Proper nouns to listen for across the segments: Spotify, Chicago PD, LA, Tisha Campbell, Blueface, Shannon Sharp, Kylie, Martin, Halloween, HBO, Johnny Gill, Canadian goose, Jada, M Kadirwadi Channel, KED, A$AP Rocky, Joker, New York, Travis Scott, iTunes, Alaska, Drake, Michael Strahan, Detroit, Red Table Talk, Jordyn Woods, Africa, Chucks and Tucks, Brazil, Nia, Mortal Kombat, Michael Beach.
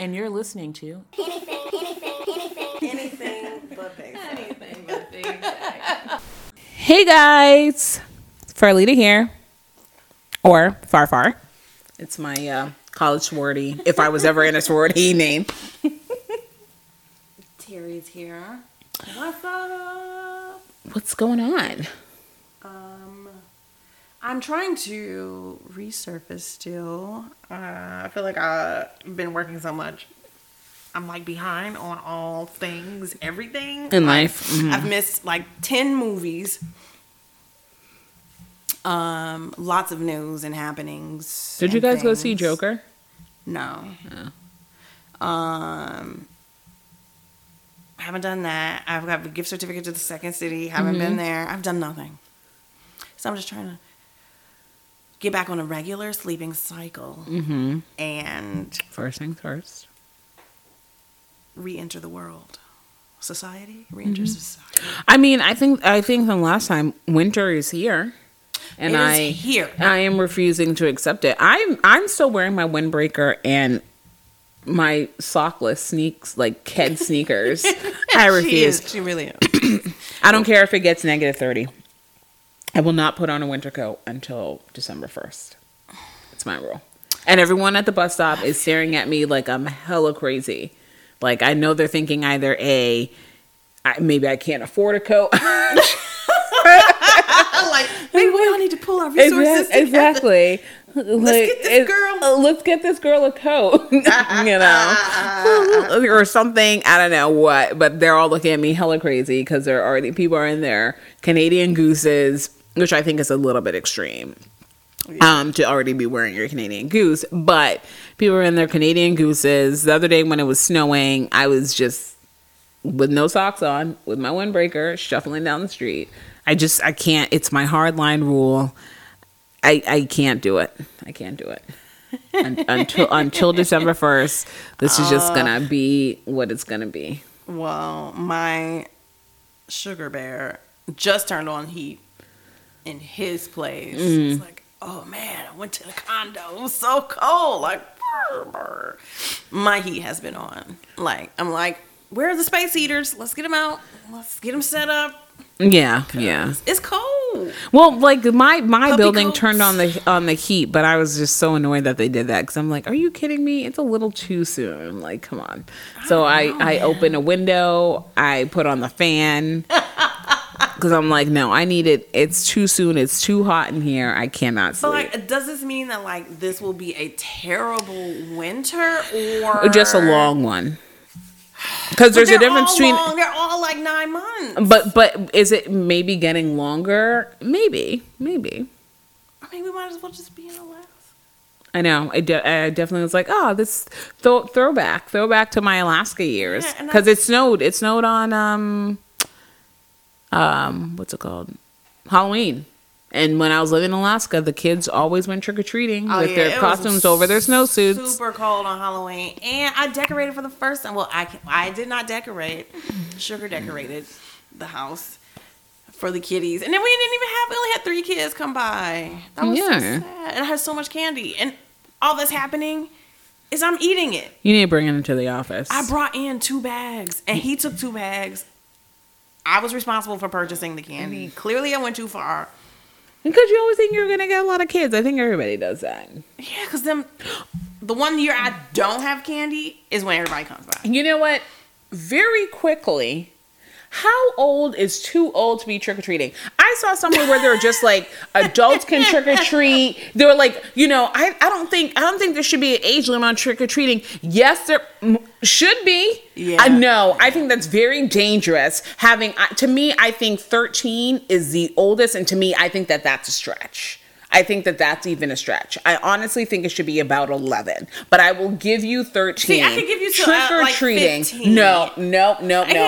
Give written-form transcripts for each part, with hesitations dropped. And you're listening to... Anything but things. Anything but things. Hey guys! Farlita here. Or Farfar. It's my college sorority, if I was ever in a sorority, name. Terry's here. What's up? What's going on? I'm trying to resurface still. I feel like I've been working so much. I'm like behind on all things, everything. In life. Mm-hmm. I've missed like 10 movies. Lots of news and happenings. Did you guys go see Joker? No. Oh. I haven't done that. I've got a gift certificate to the Second City. Haven't been there. I've done nothing. So I'm just trying to get back on a regular sleeping cycle. Mm-hmm. And first things first. Re-enter the world. Society? Re-enter society. I mean, I think from last time, winter is here. And I am refusing to accept it. I'm still wearing my windbreaker and my sockless sneaks, like KED sneakers. I refuse. She really is. I don't care if it gets negative 30. I will not put on a winter coat until December 1st. It's my rule. And everyone at the bus stop is staring at me like I'm hella crazy. Like, I know they're thinking either maybe I can't afford a coat. Like, maybe we all need to pull our resources together. Exactly. Let's get this girl a coat. You know, or something. I don't know what, but they're all looking at me hella crazy because there are already people are in there. Canadian gooses, which I think is a little bit extreme, to already be wearing your Canadian goose. But people are in their Canadian gooses. The other day when it was snowing, I was just with no socks on, with my windbreaker, shuffling down the street. I can't. It's my hard line rule. I can't do it. I can't do it. Until December 1st, this is just going to be what it's going to be. Well, my sugar bear just turned on heat in his place. Mm. It's like, oh man, I went to the condo. It was so cold. Like, brr, brr. My heat has been on. Like, I'm like, where are the space heaters? Let's get them out. Let's get them set up. Yeah, yeah. It's cold. Well, like my building coats. Turned on the heat, but I was just so annoyed that they did that because I'm like, are you kidding me? It's a little too soon. Like, come on. So I opened a window. I put on the fan because I'm like, no, I need it. It's too soon. It's too hot in here. I cannot sleep. But like, does this mean that like this will be a terrible winter or just a long one? Because there's a difference between they're all like 9 months. But is it maybe getting longer? Maybe. I mean, we might as well just be in Alaska. I know. I definitely was like, oh, this throwback to my Alaska years because it snowed. It snowed on what's it called? Halloween. And when I was living in Alaska, the kids always went trick-or-treating with their costumes over their snowsuits. Super cold on Halloween. And I decorated for the first time. Well, I did not decorate. Sugar decorated the house for the kitties. And then we only had 3 kids come by. That was so sad. And I had so much candy. And all that's happening is I'm eating it. You need to bring it into the office. I brought in 2 bags. And he took 2 bags. I was responsible for purchasing the candy. Mm-hmm. Clearly, I went too far. Because you always think you're going to get a lot of kids. I think everybody does that. Yeah, because the one year I don't have candy is when everybody comes by. You know what? Very quickly, how old is too old to be trick-or-treating? I saw somewhere where they were just like, adults can trick-or-treat. They were like, you know, I don't think there should be an age limit on trick-or-treating. Yes, there should be. Yeah. No, I think that's very dangerous. To me, I think 13 is the oldest. And to me, I think that that's a stretch. I think that that's even a stretch. I honestly think it should be about 11, but I will give you 13. See, I can give you trick or treating. Like no. I can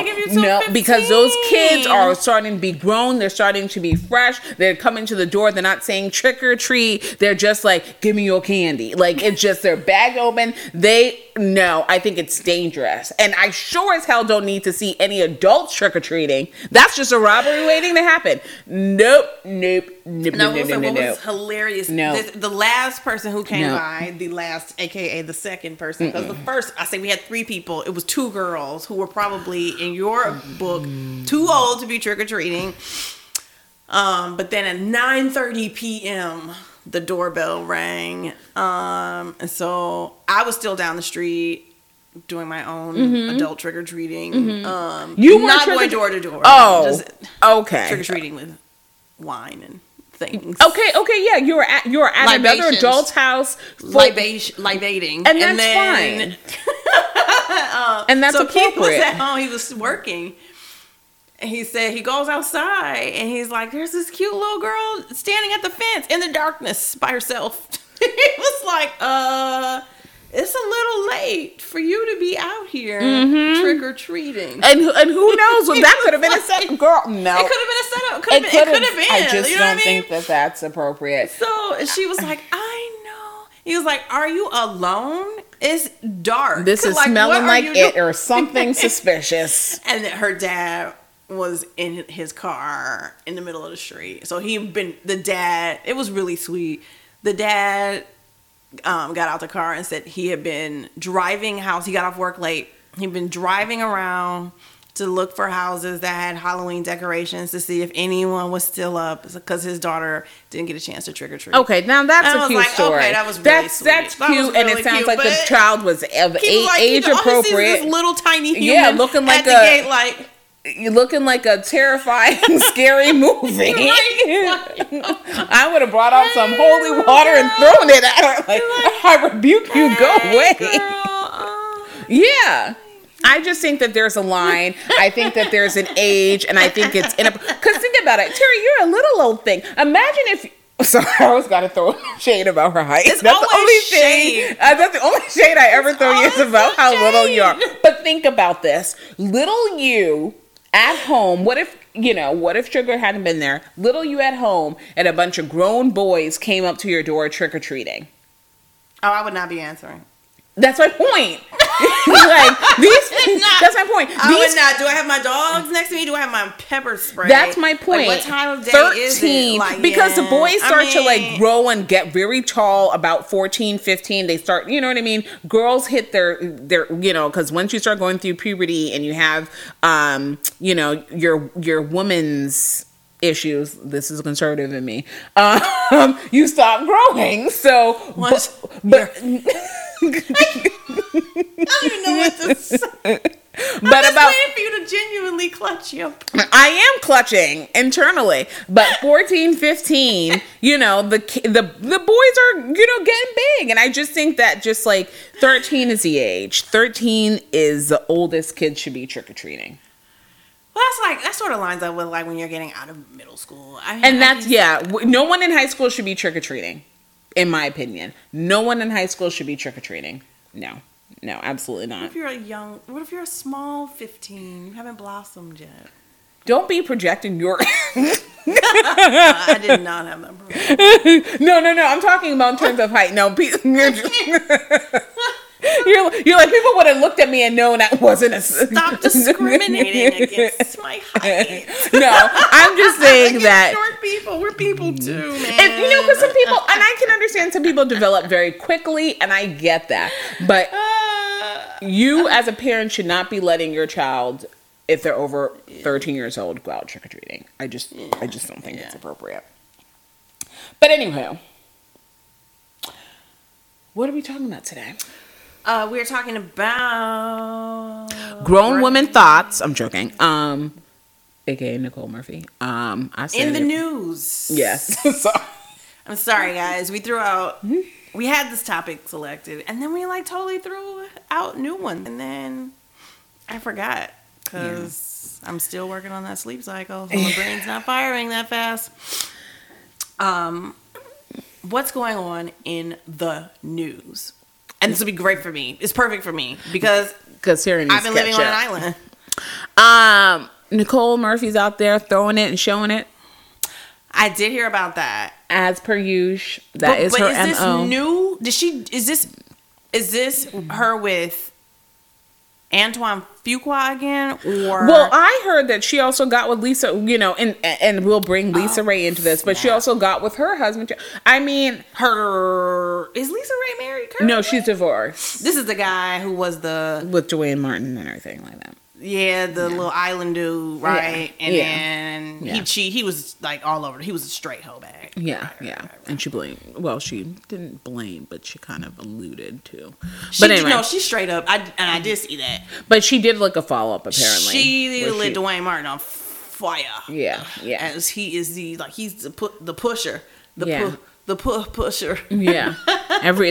give you no, 15. Because those kids are starting to be grown. They're starting to be fresh. They're coming to the door. They're not saying trick or treat. They're just like, give me your candy. Like it's just their bag open. I think it's dangerous, and I sure as hell don't need to see any adults trick or treating. That's just a robbery waiting to happen. Nope. It was hilarious. No. The last person who came by, the last, aka the second person, because the first, I say we had three people. It was two girls who were probably, in your book, too old to be trick or treating. But then at 9:30 p.m. the doorbell rang, and so I was still down the street doing my own adult trick or treating. You were not going door to door. Oh, just okay. Trick or treating with wine and things. Okay, yeah. You were at Libations. Another adult's house, libating, and that's fine. And that's so appropriate. Keith was at home. He was working. He said he goes outside and he's like, there's this cute little girl standing at the fence in the darkness by herself. It was like, it's a little late for you to be out here trick or treating. And who knows what that could have been a setup, girl. No. It could have been a setup. It could have been. I just don't think that that's appropriate. So she was like, I know. He was like, are you alone? It's dark. This is like, smelling like it or something suspicious. And her dad was in his car in the middle of the street. So it was really sweet. The dad got out the car and said he had been driving house. He got off work late. He'd been driving around to look for houses that had Halloween decorations to see if anyone was still up because his daughter didn't get a chance to trick or treat. Okay, now that's a cute story. Okay, that was really sweet. That's cute, really and it sounds cute, like the child was of age appropriate. This little tiny human, looking like at the gate, like. You're looking like a terrifying, scary movie. I would have brought out some holy water and thrown it at her. Like, I rebuke you, go away. Yeah. I just think that there's a line. I think that there's an age, and I think it's inappropriate. Because think about it. Terry, you're a little old thing. Imagine if... Sorry, I always got to throw shade about her height. That's the only shade. That's the only shade I ever throw you is about how little you are. But think about this. Little you at home, what if Sugar hadn't been there? Little you at home and a bunch of grown boys came up to your door trick-or-treating. Oh, I would not be answering. That's my point. That's my point. Do I have my dogs next to me? Do I have my pepper spray? That's my point. Like, what time of day 13, is it? Like, because the boys start to grow and get very tall about 14, 15. They start, you know what I mean? Girls hit their because once you start going through puberty and you have, your woman's issues, this is conservative in me, you stop growing. So, I don't even know what to say. I'm just waiting for you to genuinely clutch you. I am clutching internally, but 14, 15, the boys are getting big, and I just think that just like 13 is the age. 13 is the oldest kids should be trick or treating. Well, that sort of lines up with like when you're getting out of middle school. No one in high school should be trick or treating. In my opinion, no one in high school should be trick or treating. No, absolutely not. What if you're a small 15? You haven't blossomed yet. Don't be projecting your. I did not have that problem. No. I'm talking about in terms of height. No, you're like, people would have looked at me and known I wasn't a. Stop discriminating against my height. No, I'm just saying that short people, we're people too, man. And, because some people, and I can understand some people develop very quickly, and I get that. But you, as a parent, should not be letting your child, if they're over 13 years old, go out trick or treating. I just don't think it's appropriate. But anywho, what are we talking about today? We are talking about grown women thoughts. I'm joking. AKA Nicole Murphy. In the news. Yes. I'm sorry, guys. We had this topic selected, and then we totally threw out new ones, and then I forgot because I'm still working on that sleep cycle. So my brain's not firing that fast. What's going on in the news? And this would be great for me. It's perfect for me because I've been living on an island. Nicole Murphy's out there throwing it and showing it. I did hear about that. As per usual, is her MO. But is this new? Is this her with Antoine Fuqua again? Or well, I heard that she also got with Lisa, you know, and we'll bring Lisa Raye into this, but she also got with her husband too. I mean, is Lisa Raye married currently? No, she's divorced. This is the guy who was with Dwayne Martin and everything like that. Yeah, the little island dude, right? Yeah. And then he was like all over. He was a straight hoe bag. Yeah, right. And she blamed. Well, she didn't blame, but she kind of alluded to. She straight up. I did see that. But she did like a follow up. Apparently, she lit Dwayne Martin on fire. Yeah. As he is the pusher. The pusher. Yeah.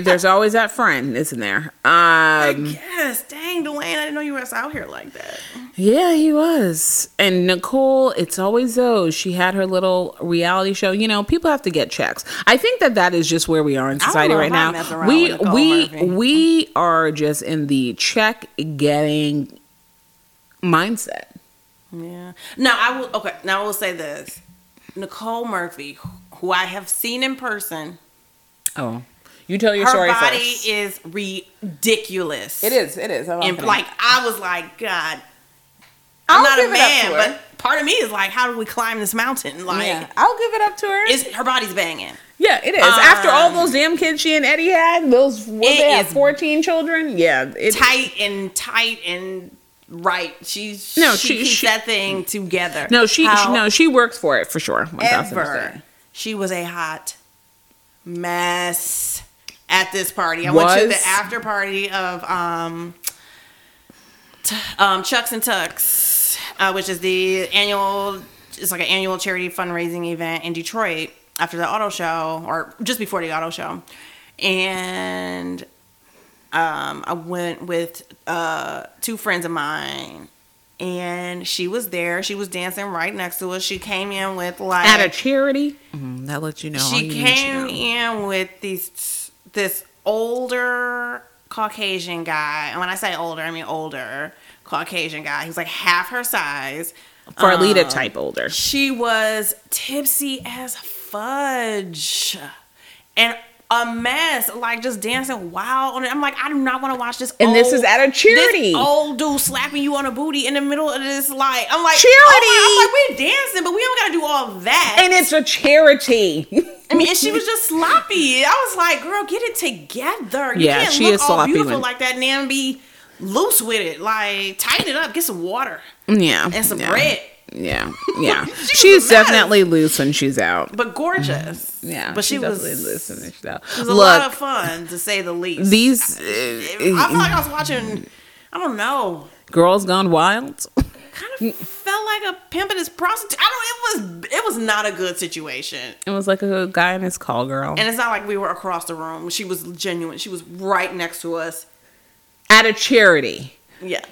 There's always that friend, isn't there? I guess. Dang, Dwayne, I didn't know you were out here like that. Yeah, he was. And Nicole, it's always those. She had her little reality show. You know, people have to get checks. I think that is just where we are in society right now. We are just in the check getting mindset. Yeah. Now I will say this. Nicole Murphy, who I have seen in person. Oh, you tell your story first. Her body is ridiculous. It is. I was like, God, I'm not a man, but part of me is like, how do we climb this mountain? Like, I'll give it up to her. Her body's banging. Yeah, it is. After all those damn kids she and Eddie had, they had 14 children. Yeah, it's tight and. Right, she keeps that thing together. She works for it for sure. 100%. She was a hot mess at this party. I went to the after party of Chucks and Tucks, which is the annual. It's like an annual charity fundraising event in Detroit after the auto show, or just before the auto show, and. I went with two friends of mine, and she was there. She was dancing right next to us. She came in with at a charity. That lets you know. She came in with this older Caucasian guy. And when I say older, I mean older Caucasian guy. He was like half her size, Farlita type older. She was tipsy as fudge, and. A mess, like just dancing wild on it. I'm like, I do not want to watch this. And this is at a charity. This old dude slapping you on a booty in the middle of this. Like, I'm like, charity. Oh, I'm like, we're dancing, but we don't got to do all that. And it's a charity. I mean, and she was just sloppy. I was like, girl, get it together. You can't look all beautiful like that and then be loose with it. Like, tighten it up. Get some water. Yeah. And some bread. Yeah. she's definitely loose when she's out. But gorgeous. Yeah. But she was definitely loose when she's out. It was a lot of fun, to say the least. I felt like I was watching, I don't know. Girls Gone Wild? Kind of felt like a pimp and his prostitute. It was not a good situation. It was like a guy and his call girl. And it's not like we were across the room. She was genuine. She was right next to us. At a charity. Yeah.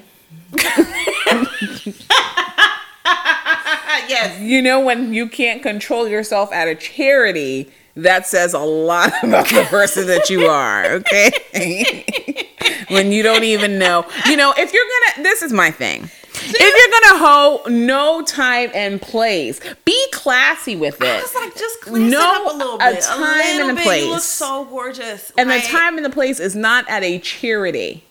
Yes. You know, when you can't control yourself at a charity, that says a lot about the person that you are, okay? When you don't even know. You know, if you're going to, this is my thing. If you're going to hoe, no time and place. Be classy with it. I was like, just class it up a little bit. A time and a place. You look so gorgeous. And the time and the place is not at a charity.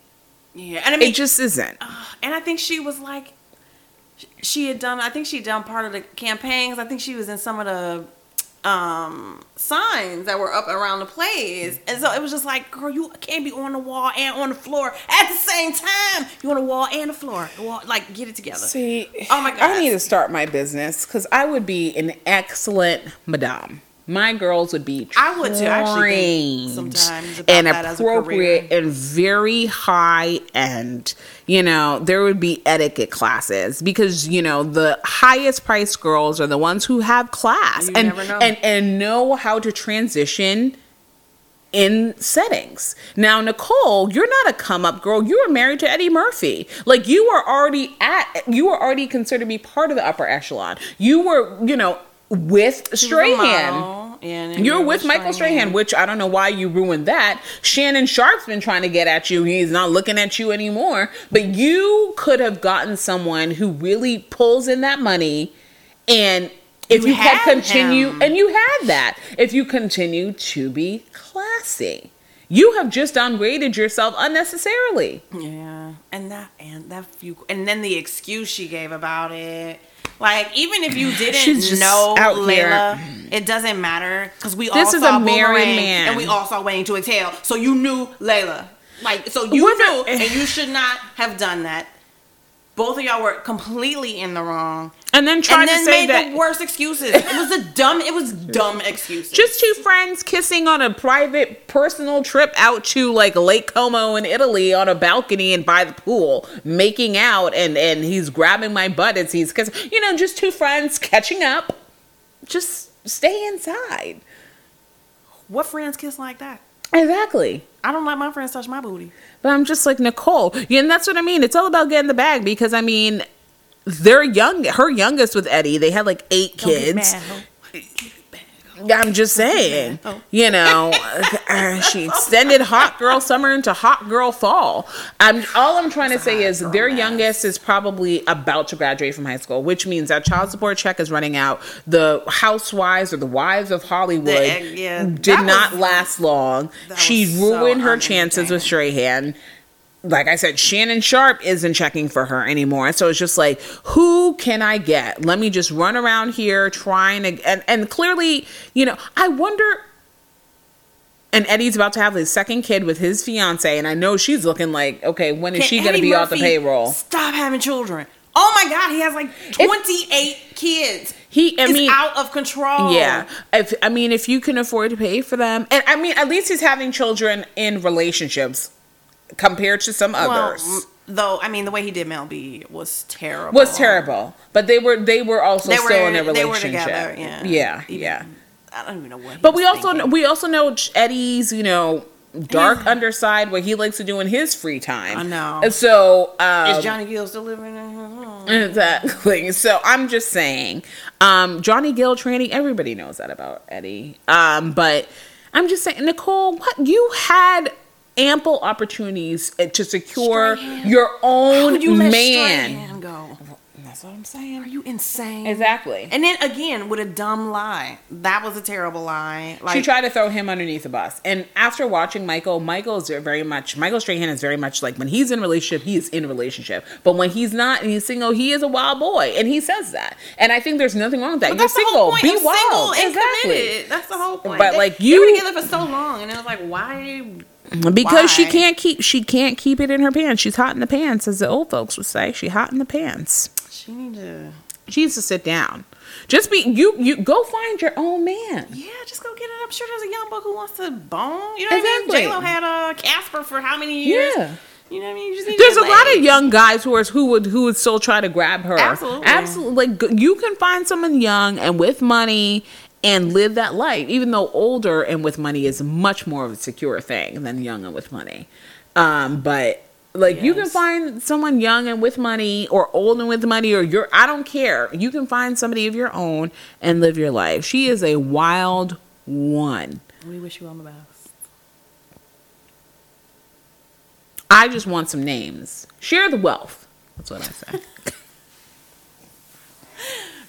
Yeah. And I mean, it just isn't. And I think she was like, she'd done part of the campaigns. I think she was in some of the signs that were up around the place. And so it was just like, girl, you can't be on the wall and on the floor at the same time. You're on the wall and the floor. Like, get it together. See, oh my God. I need to start my business because I would be an excellent madame. My girls would be trained and appropriate and very high end. You know, there would be etiquette classes because, you know, the highest priced girls are the ones who have class and know how to transition in settings. Now, Nicole, you're not a come up girl. You were married to Eddie Murphy. Like you were already considered to be part of the upper echelon. You were, you know, with Strahan. You're with Michael Strahan, which I don't know why you ruined that. Shannon Sharp's been trying to get at you. He's not looking at you anymore. But you could have gotten someone who really pulls in that money. And if you had continued, and you had that, if you continue to be classy. You have just downgraded yourself unnecessarily. Yeah. And then the excuse she gave about it. Like, even if you didn't know Layla, it doesn't matter. Because we all saw Boomerang and we all saw Waiting to Exhale. So you knew Layla. Like, so you knew, and you should not have done that. Both of y'all were completely in the wrong. And then made the worst excuses. It was dumb excuses. Just two friends kissing on a private personal trip out to like Lake Como in Italy on a balcony and by the pool, making out, and he's grabbing my butt as he's kissing. You know, just two friends catching up. Just stay inside. What friends kiss like that? Exactly. I don't like my friends touch my booty. But I'm just like, Nicole. Yeah, and that's what I mean. It's all about getting the bag because, I mean, they're young. Her youngest with Eddie, they had like 8 kids. I'm just saying, you know, she extended hot girl summer into hot girl fall. All I'm trying to say is their youngest is probably about to graduate from high school, which means that child support check is running out. The housewives or the wives of Hollywood did not last long. She ruined her chances with Strahan. Like I said, Shannon Sharp isn't checking for her anymore. So it's just like, who can I get? Let me just run around here trying to... And clearly, you know, I wonder... And Eddie's about to have his second kid with his fiance. And I know she's looking like, okay, when is she going to be off the payroll? Stop having children. Oh my God, he has like 28 kids. He's out of control. Yeah. If you can afford to pay for them. And I mean, at least he's having children in relationships. Compared to some others, though, I mean, the way he did Mel B was terrible. But they were still in a relationship. They were together, yeah. I don't even know what. But we also know Eddie's, you know, dark underside, what he likes to do in his free time. I know. And so is Johnny Gill still living in his home? Exactly. So I'm just saying, Johnny Gill training. Everybody knows that about Eddie. But I'm just saying, Nicole, what you had. Ample opportunities to secure your own man. Strahan go? That's what I'm saying. Are you insane? Exactly. And then again, with a dumb lie. That was a terrible lie. Like, she tried to throw him underneath the bus. And after watching Michael Strahan is very much like, when he's in a relationship, he is in a relationship. But when he's not and he's single, he is a wild boy. And he says that. And I think there's nothing wrong with that. But you're single. Be wild. Single exactly. Committed. That's the whole point. But they were together for so long. And I was like, why... Because she can't keep it in her pants. She's hot in the pants, as the old folks would say. She hot in the pants. She needs to sit down. Just be you go find your own man. Yeah, just go get it. I'm sure there's a young boy who wants to bone. You know what I mean? J-Lo had a Casper for how many years? Yeah. You know what I mean? You just need there's a lot of young guys who would still try to grab her. Absolutely. Like, you can find someone young and with money. And live that life, even though older and with money is much more of a secure thing than young and with money. You can find someone young and with money, or old and with money, I don't care. You can find somebody of your own and live your life. She is a wild one. We wish you all the best. I just want some names. Share the wealth. That's what I say.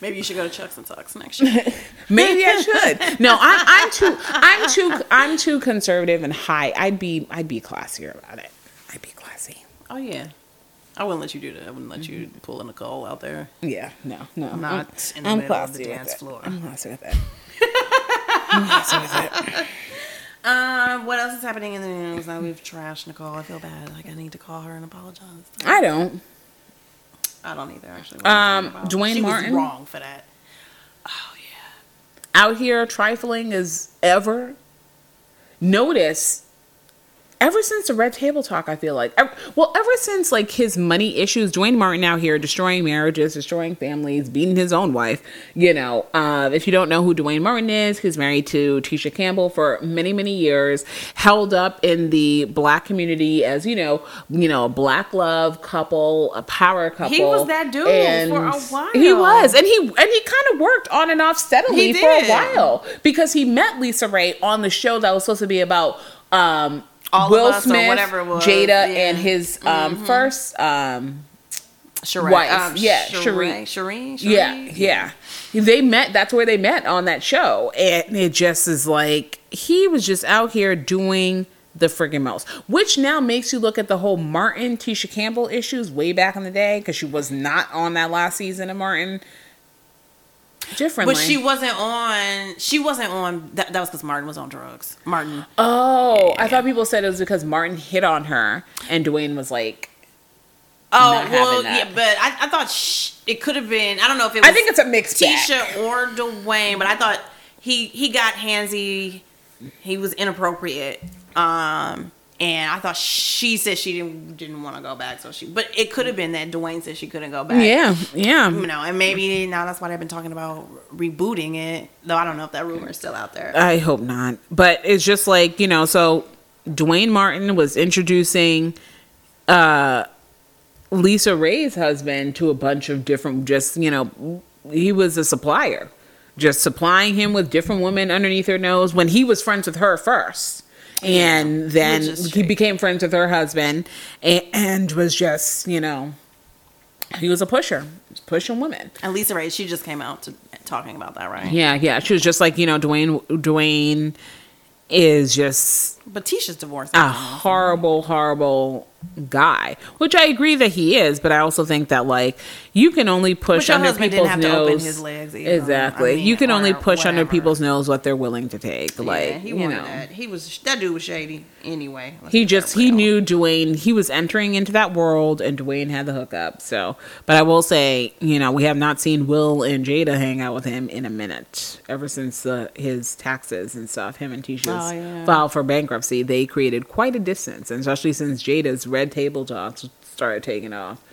Maybe you should go to Chucks and Tucks next year. Maybe I should. No, I'm too conservative and high. I'd be classier about it. I'd be classy. Oh yeah, I wouldn't let you do that. I wouldn't let you pull a Nicole out there. Yeah, no. I'm classy of the dance floor. I'm classy with it. What else is happening in the news? Now we've trashed Nicole. I feel bad. Like, I need to call her and apologize. I don't either, actually. Dwayne Martin. She was wrong for that. Oh, yeah. Out here trifling as ever. Notice, ever since the Red Table Talk, I feel like. Ever since, like, his money issues, Dwayne Martin out here destroying marriages, destroying families, beating his own wife. You know, if you don't know who Dwayne Martin is, he's married to Tisha Campbell for many, many years. Held up in the black community as, you know, a black love couple, a power couple. He was that dude for a while. He was. And he kind of worked on and off steadily for a while. Because he met Lisa Raye on the show that was supposed to be about... Will Smith, whatever it was. Jada, and his first wife. Shereen. Yeah. They met. That's where they met on that show. And it just is like, he was just out here doing the friggin' most, which now makes you look at the whole Martin, Tisha Campbell issues way back in the day, because she was not on that last season of Martin. Differently. But she wasn't on, that was because Martin was on drugs. Martin. Oh, yeah. I thought people said it was because Martin hit on her and Dwayne was like, oh, well, yeah, but I thought it could have been, I don't know if it was, I think it's a mixed bag. Tisha or Dwayne, but I thought he got handsy, he was inappropriate, and I thought she said she didn't want to go back, but it could have been that Dwayne said she couldn't go back. Yeah. You know, and maybe now that's why they've been talking about rebooting it. Though I don't know if that rumor is still out there. I hope not. But it's just like, you know, so Dwayne Martin was introducing Lisa Raye's husband to a bunch of different, just, you know, he was a supplier, just supplying him with different women underneath her nose when he was friends with her first. And then he became friends with her husband and was just, you know, he was a pusher. He was pushing women. And Lisa Raye, she just came out to talking about that, right? Yeah. She was just like, you know, Dwayne is just... But Tisha's divorced. A horrible, horrible guy. Which I agree that he is, but I also think that, like, you can only push under people's nose. But your husband didn't have to open his legs either. Exactly. I mean, you can only push whatever. Under people's nose what they're willing to take. Yeah, like, he wanted, you know, that. That dude was shady anyway. He knew Dwayne. He was entering into that world, and Dwayne had the hookup. So, but I will say, you know, we have not seen Will and Jada hang out with him in a minute. Ever since his taxes and stuff, him and Tisha's filed for bankruptcy, they created quite a distance, and especially since Jada's Red Table Talk started taking off.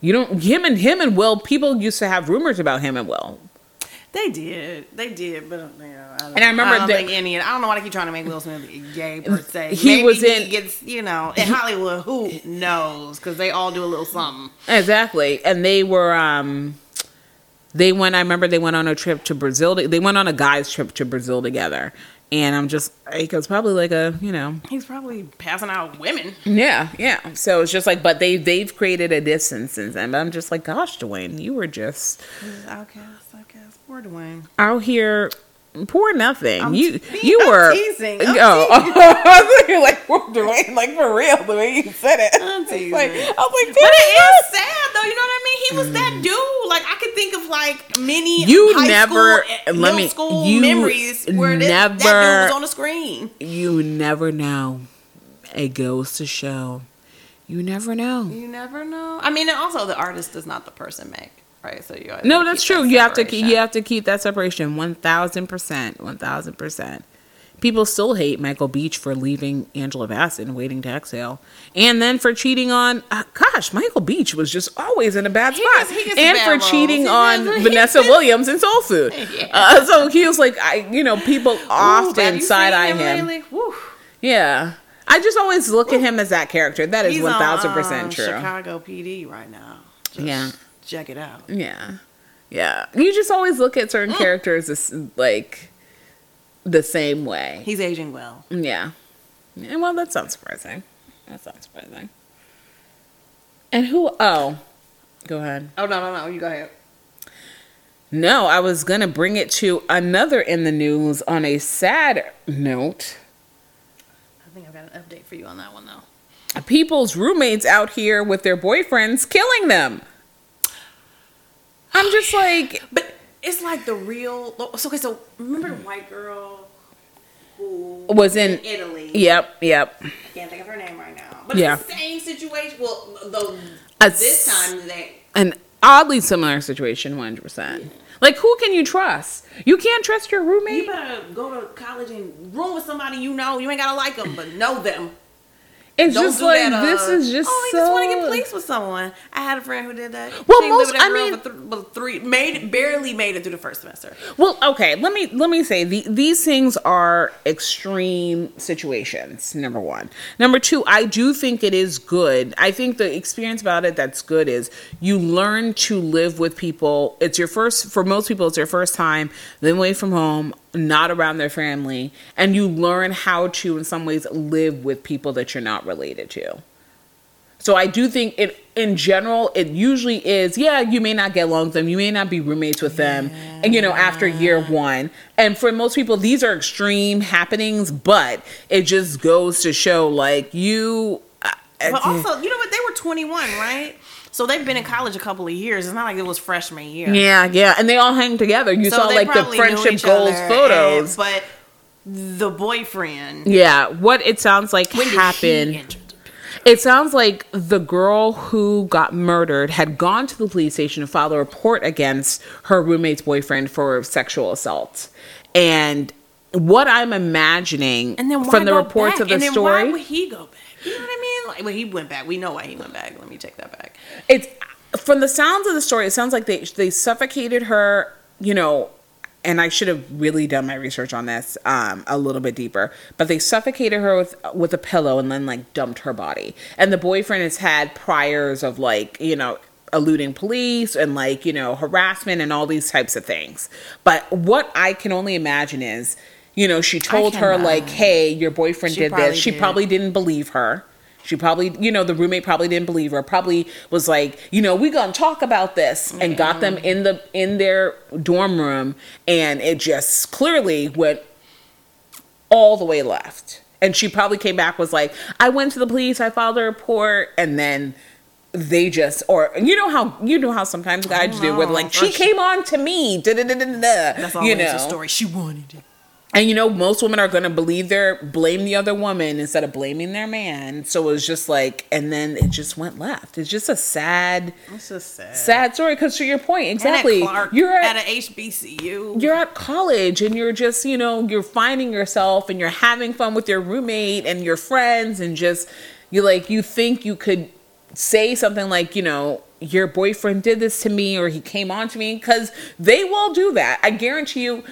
You don't him and Will. People used to have rumors about him and Will. They did, but you know, I don't know why they keep trying to make Will Smith gay per se. He gets, you know, in Hollywood. Who knows? Because they all do a little something. Exactly, and they were. They went on a trip to Brazil. They went on a guy's trip to Brazil together. And I'm just, Aiko's probably like a, you know... He's probably passing out women. Yeah. So it's just like, but they've created a distance since then. But I'm just like, gosh, Dwayne, you were just... Outcast. Poor Dwayne. Out here, poor nothing. You were... teasing. I was like, poor Dwayne, like for real, the way you said it. I'm teasing. I was like, but it is sad, though, you know what I mean? He was that dude. Like, I could think of, like, many high school memories where that dude was on the screen. You never know. It goes to show. You never know. I mean, and also the artist does not the person make. Right, so no, that's true. You have to keep that separation. 1,000%. People still hate Michael Beach for leaving Angela Bassett in Waiting to Exhale, and then for cheating on. Gosh, Michael Beach was just always in a bad spot, and for cheating on Vanessa Williams in Soul Food. Yeah. So he was like, people often side eye him. Really? Yeah. I just always look at him as that character. That is 1,000% true. Chicago PD right now. Check it out. Yeah. You just always look at certain characters as, like, the same way. He's aging well. Yeah. Well, that's not surprising. And who? Oh, go ahead. Oh no! You go ahead. No, I was gonna bring it to another in the news on a sad note. I think I've got an update for you on that one though. People's roommates out here with their boyfriends killing them. I'm just like... But it's like the real... So remember the white girl who was in Italy? Yep. I can't think of her name right now. But it's the same situation. Well, though this time they... An oddly similar situation, 100%. Yeah. Like, who can you trust? You can't trust your roommate? You better go to college and room with somebody you know. You ain't got to like them, but know them. It's don't just like, that, this is just so... Oh, I just want to get placed with someone. I had a friend who did that. Well, barely made it through the first semester. Well, okay, let me say, these things are extreme situations, number one. Number two, I do think it is good. I think the experience about it that's good is you learn to live with people. For most people, it's their first time, then away from home, not around their family, and you learn how to in some ways live with people that you're not related to. So I do think it, in general, it usually is, yeah, you may not get along with them. You may not be roommates with them. And, you know, after year one. And for most people, these are extreme happenings, but it just goes to show, like, you... But also, you know what? They were 21, right? So they've been in college a couple of years. It's not like it was freshman year. Yeah, yeah. And they all hang together. You saw, like, the friendship goals photos. But the boyfriend... Yeah, what it sounds like happened... It sounds like the girl who got murdered had gone to the police station to file a report against her roommate's boyfriend for sexual assault. And what I'm imagining from the reports of the story... And then why would he go back? You know what I mean? Like, well, he went back. We know why he went back. Let me take that back. It's from the sounds of the story, it sounds like they suffocated her, you know... And I should have really done my research on this a little bit deeper. But they suffocated her with a pillow and then, like, dumped her body. And the boyfriend has had priors of, like, you know, eluding police and, like, you know, harassment and all these types of things. But what I can only imagine is, you know, she told her, like, hey, your boyfriend did this. She probably didn't believe her. She probably, you know, the roommate probably didn't believe her. Probably was like, you know, we gonna talk about this, and got them in their dorm room, and it just clearly went all the way left. And she probably came back, was like, I went to the police, I filed a report, and then they just, or you know how sometimes guys do, where they're like, she came on to me, That's always the story. She wanted it. And, you know, most women are going to blame the other woman instead of blaming their man. So it was just like, and then it just went left. It's just a sad story. Because to your point, exactly. You're at an HBCU. You're at college and you're just, you know, you're finding yourself and you're having fun with your roommate and your friends. And just, you're like, you think you could say something like, you know, your boyfriend did this to me or he came on to me. Because they will do that. I guarantee you.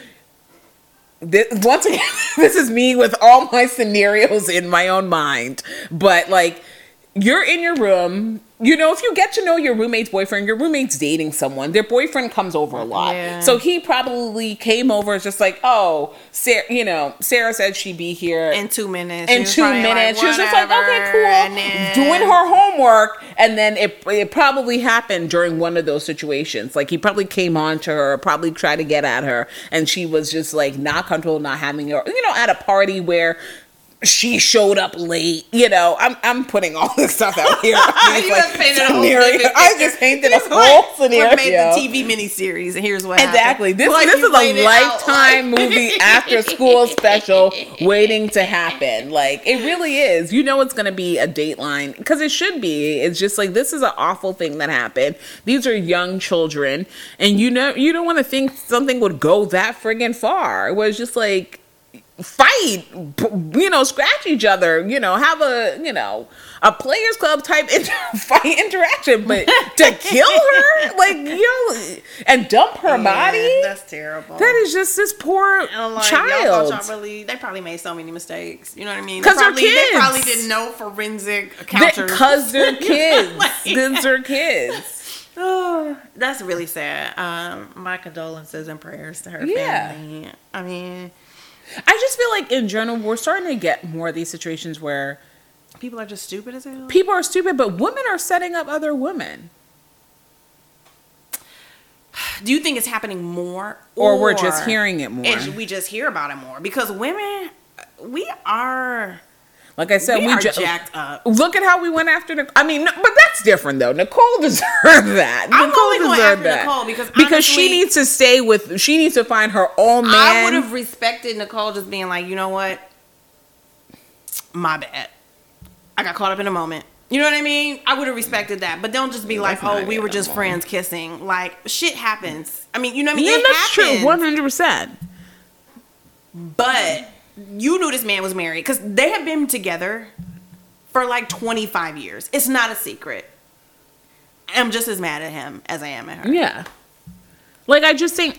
Once again, this is me with all my scenarios in my own mind. But, like, you're in your room. You know, if you get to know your roommate's boyfriend, your roommate's dating someone. Their boyfriend comes over a lot. Yeah. So he probably came over just like, oh, Sarah, you know, Sarah said she'd be here. In two minutes. Like, she was just like, okay, cool. Then... Doing her homework. And then it probably happened during one of those situations. Like, he probably came on to her, probably tried to get at her. And she was just, like, not comfortable, not having her, you know, at a party where... She showed up late, you know. I'm putting all this stuff out here. I just painted a whole scenario. We made the TV miniseries, and here's what exactly. Happened. This is a Lifetime movie after school special waiting to happen. Like, it really is. You know, it's going to be a Dateline because it should be. It's just like, this is an awful thing that happened. These are young children, and you know, you don't want to think something would go that friggin' far. It was just like. Fight, you know, scratch each other, you know, have a, you know, a players club type fight interaction, but to kill her, like, you know, and dump her body. That's terrible. That is just this poor child. They probably made so many mistakes. You know what I mean? Because they're kids. They probably didn't know forensic accounting. Because they're kids. Oh, that's really sad. My condolences and prayers to her family. I mean... I just feel like in general, we're starting to get more of these situations where people are just stupid as hell. People are stupid, but women are setting up other women. Do you think it's happening more? Or we're just hearing it more? We just hear about it more. Because women, we are... Like I said, we are jacked up. Look at how we went after Nicole. I mean, no, but that's different though. Nicole deserved that. Nicole because honestly, she needs to stay with. She needs to find her own man. I would have respected Nicole just being like, you know what, my bad. I got caught up in a moment. You know what I mean? I would have respected that, but don't just be like, "Oh, we were just friends kissing." Like, shit happens. I mean, you know what I mean? Yeah, that's true, 100%. But. You knew this man was married because they have been together for like 25 years. It's not a secret. I'm just as mad at him as I am at her. Yeah. Like, I just think,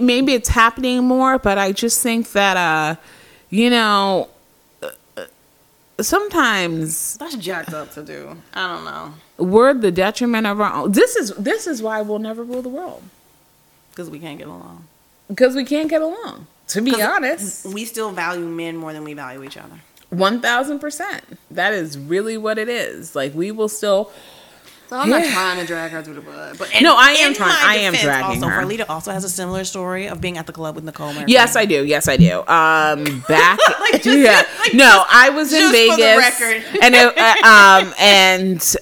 maybe it's happening more, but I just think that, you know, sometimes. That's jacked up to do. I don't know. We're the detriment of our own. This is why we'll never rule the world. Because we can't get along. To be honest. We still value men more than we value each other. 1,000%. That is really what it is. Like, we will still... So I'm not trying to drag her through the mud. But no, I am trying. I am dragging her. Farlita also has a similar story of being at the club with Nicole Murphy. Yes, I do. Yes, I do. Back. Like, yeah. Like, no, I was in Vegas. And it,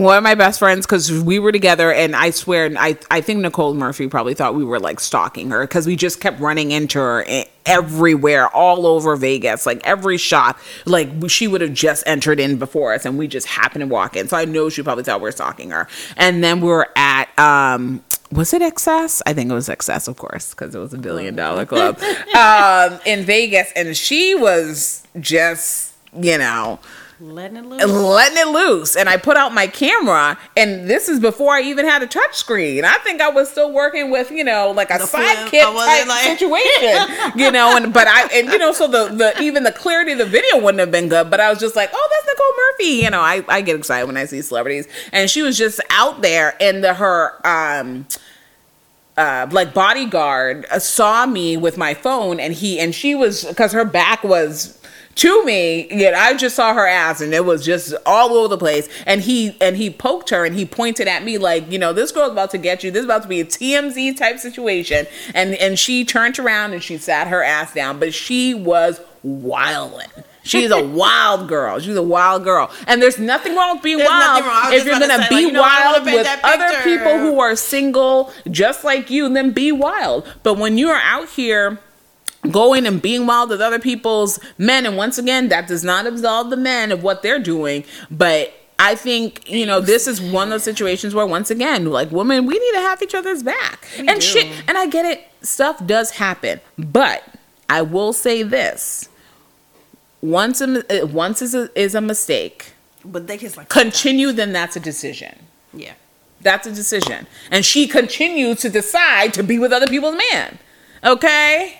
one of my best friends, because we were together, and I swear, I think Nicole Murphy probably thought we were like stalking her, because we just kept running into her everywhere, all over Vegas, like every shop. Like, she would have just entered in before us, and we just happened to walk in. So I know she probably thought we were stalking her. And then we were at was it Excess? I think it was Excess, of course, because it was a $1 billion club in Vegas, and she was just, you know, letting it loose. And I put out my camera, and this is before I even had a touch screen. I think I was still working with, you know, like a sidekick type situation, you know, so even the clarity of the video wouldn't have been good, but I was just like, oh, that's Nicole Murphy. You know, I get excited when I see celebrities, and she was just out there, and her, like, bodyguard saw me with my phone, and she was, because her back was to me, yet I just saw her ass, and it was just all over the place. And he poked her, and he pointed at me like, you know, this girl's about to get you. This is about to be a TMZ type situation. And she turned around, and she sat her ass down, but she was wildin'. She's a wild girl. She's a wild girl. And there's nothing wrong with being wild. If you're going to be wild with other people who are single just like you, then be wild. But when you are out here going and being wild with other people's men, and once again, that does not absolve the men of what they're doing, but I think, you know, this is one of those situations where, once again, like, women, we need to have each other's back. We and do. Shit, and I get it, stuff does happen, but I will say this, once is a mistake, but they can like continue, then that's a decision. Yeah, that's a decision, and she continued to decide to be with other people's man. Okay.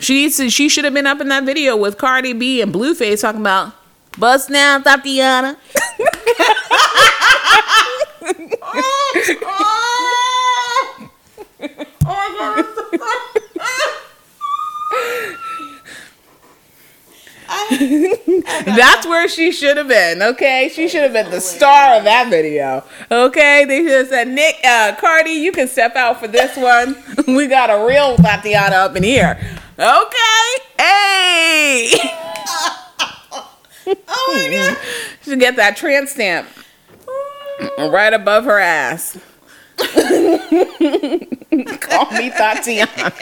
She should have been up in that video with Cardi B and Blueface talking about, bust down, Tatiana. That's where she should have been, okay? She should have been the star of that video, okay? They should have said, Nick, Cardi, you can step out for this one. We got a real Tatiana up in here. Okay. Hey. Oh my God. She should get that tramp stamp right above her ass. Call me Tatiana.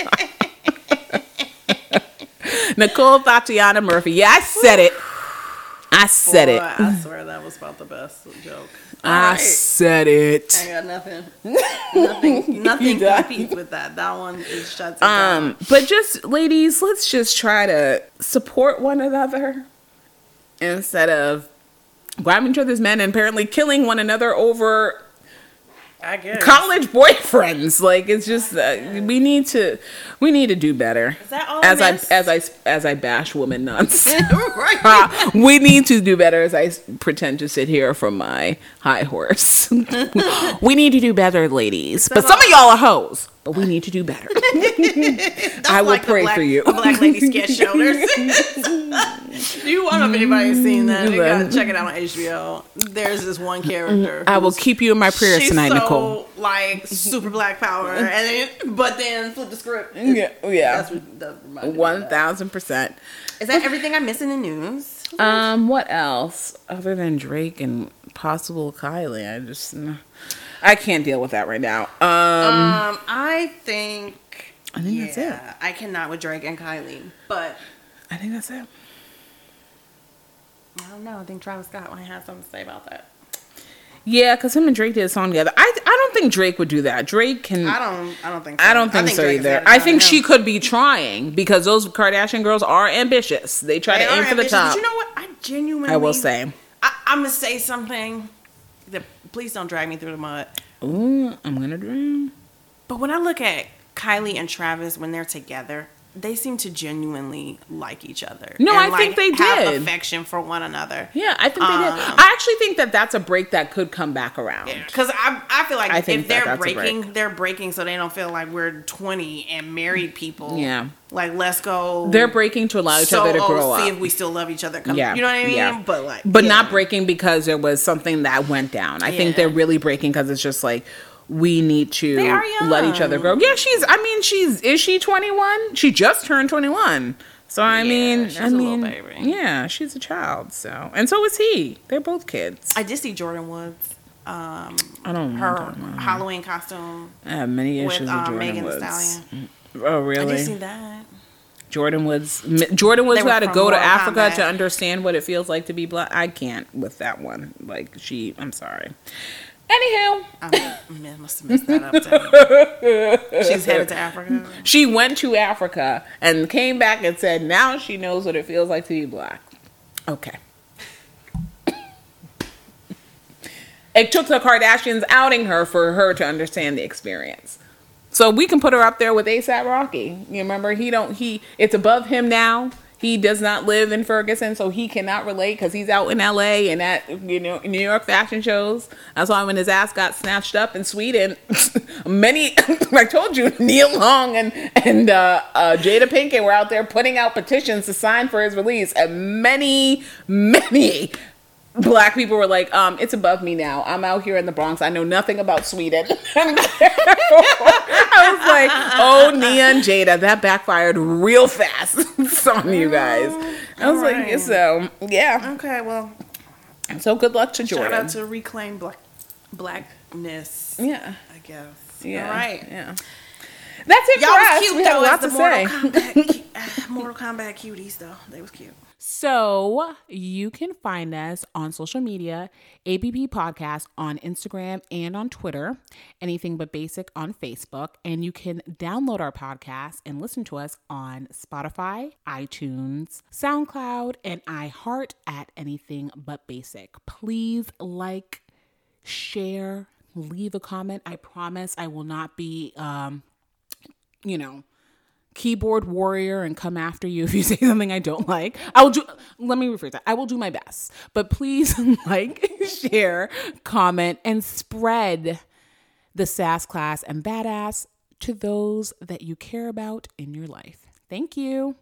Nicole Tatiana Murphy. Yeah, I said it. I said it. I swear that was about the best joke. I said it. I got nothing. Nothing competes with that. That one is shuts it down. But just, ladies, let's just try to support one another instead of grabbing each other's men and apparently killing one another over college boyfriends. Like, it's just we need to do better. Is that all? As I bash women nuts. Right. We need to do better. As I pretend to sit here from my high horse. We need to do better, ladies. But some of y'all are hoes. But we need to do better. I will pray for you. The Black Ladies Get Shoulders. You want if anybody's seen that? You gotta check it out on HBO. There's this one character. I will keep you in my prayers tonight, Nicole. Like super black power, but then flip the script. Yeah. That's 1,000%. Is that everything I miss in the news? What else other than Drake and possible Kylie? I can't deal with that right now. I think that's it. I cannot with Drake and Kylie, but I think that's it. I don't know. I think Travis Scott might have something to say about that. Yeah, because him and Drake did a song together. I don't think Drake would do that. Drake can. I don't think so. I don't think so either. I think she could be trying, because those Kardashian girls are ambitious. They try to aim for the top. But you know what? I will say. I'm going to say something. Please don't drag me through the mud. Ooh, I'm going to drown. But when I look at Kylie and Travis when they're together, they seem to genuinely like each other. No, I think they did. Have affection for one another. Yeah, I think they did. I actually think that that's a break that could come back around. Because I feel like if they're breaking, they're breaking so they don't feel like we're 20 and married people. Yeah. Like, let's go. They're breaking to allow each other to grow up. See if we still love each other. Yeah. You know what I mean? Yeah. But like, but not breaking because it was something that went down. I think they're really breaking because it's just like, we need to let each other grow. Yeah, is she 21? She just turned 21. So, she's a little baby. Yeah, she's a child. So, and so is he. They're both kids. I did see Jordyn Woods. I don't know. Her Halloween costume. I have many issues with Jordyn Woods. Oh, really? I did see that. Jordyn Woods got to go to Africa to understand what it feels like to be black. I can't with that one. Like, I'm sorry. Anywho, I must have messed that up too. She's headed to Africa. She went to Africa and came back and said, now she knows what it feels like to be black. Okay. It took the Kardashians outing her for her to understand the experience. So we can put her up there with A$AP Rocky. You remember, it's above him now. He does not live in Ferguson, so he cannot relate because he's out in LA and at New York fashion shows. That's why when his ass got snatched up in Sweden, I told you, Neil Long and Jada Pinkett were out there putting out petitions to sign for his release, and many, many black people were like, it's above me now. I'm out here in the Bronx. I know nothing about Sweden. I was like, oh, Nia and Jada, that backfired real fast on you guys. I was like, so, yeah. Okay, well. So good luck to Jordyn. Shout out to Reclaim Blackness. Yeah. I guess. Yeah. All right. Yeah. That's it for us. Y'all was cute, though. Mortal Kombat cuties, though. They was cute. So you can find us on social media, ABP Podcast on Instagram and on Twitter, Anything But Basic on Facebook, and you can download our podcast and listen to us on Spotify, iTunes, SoundCloud, and iHeart at Anything But Basic. Please like, share, leave a comment. I promise I will not be, keyboard warrior and come after you if you say something I don't like. Let me rephrase that. I will do my best, but please like, share, comment, and spread the sass, class, and badass to those that you care about in your life. Thank you.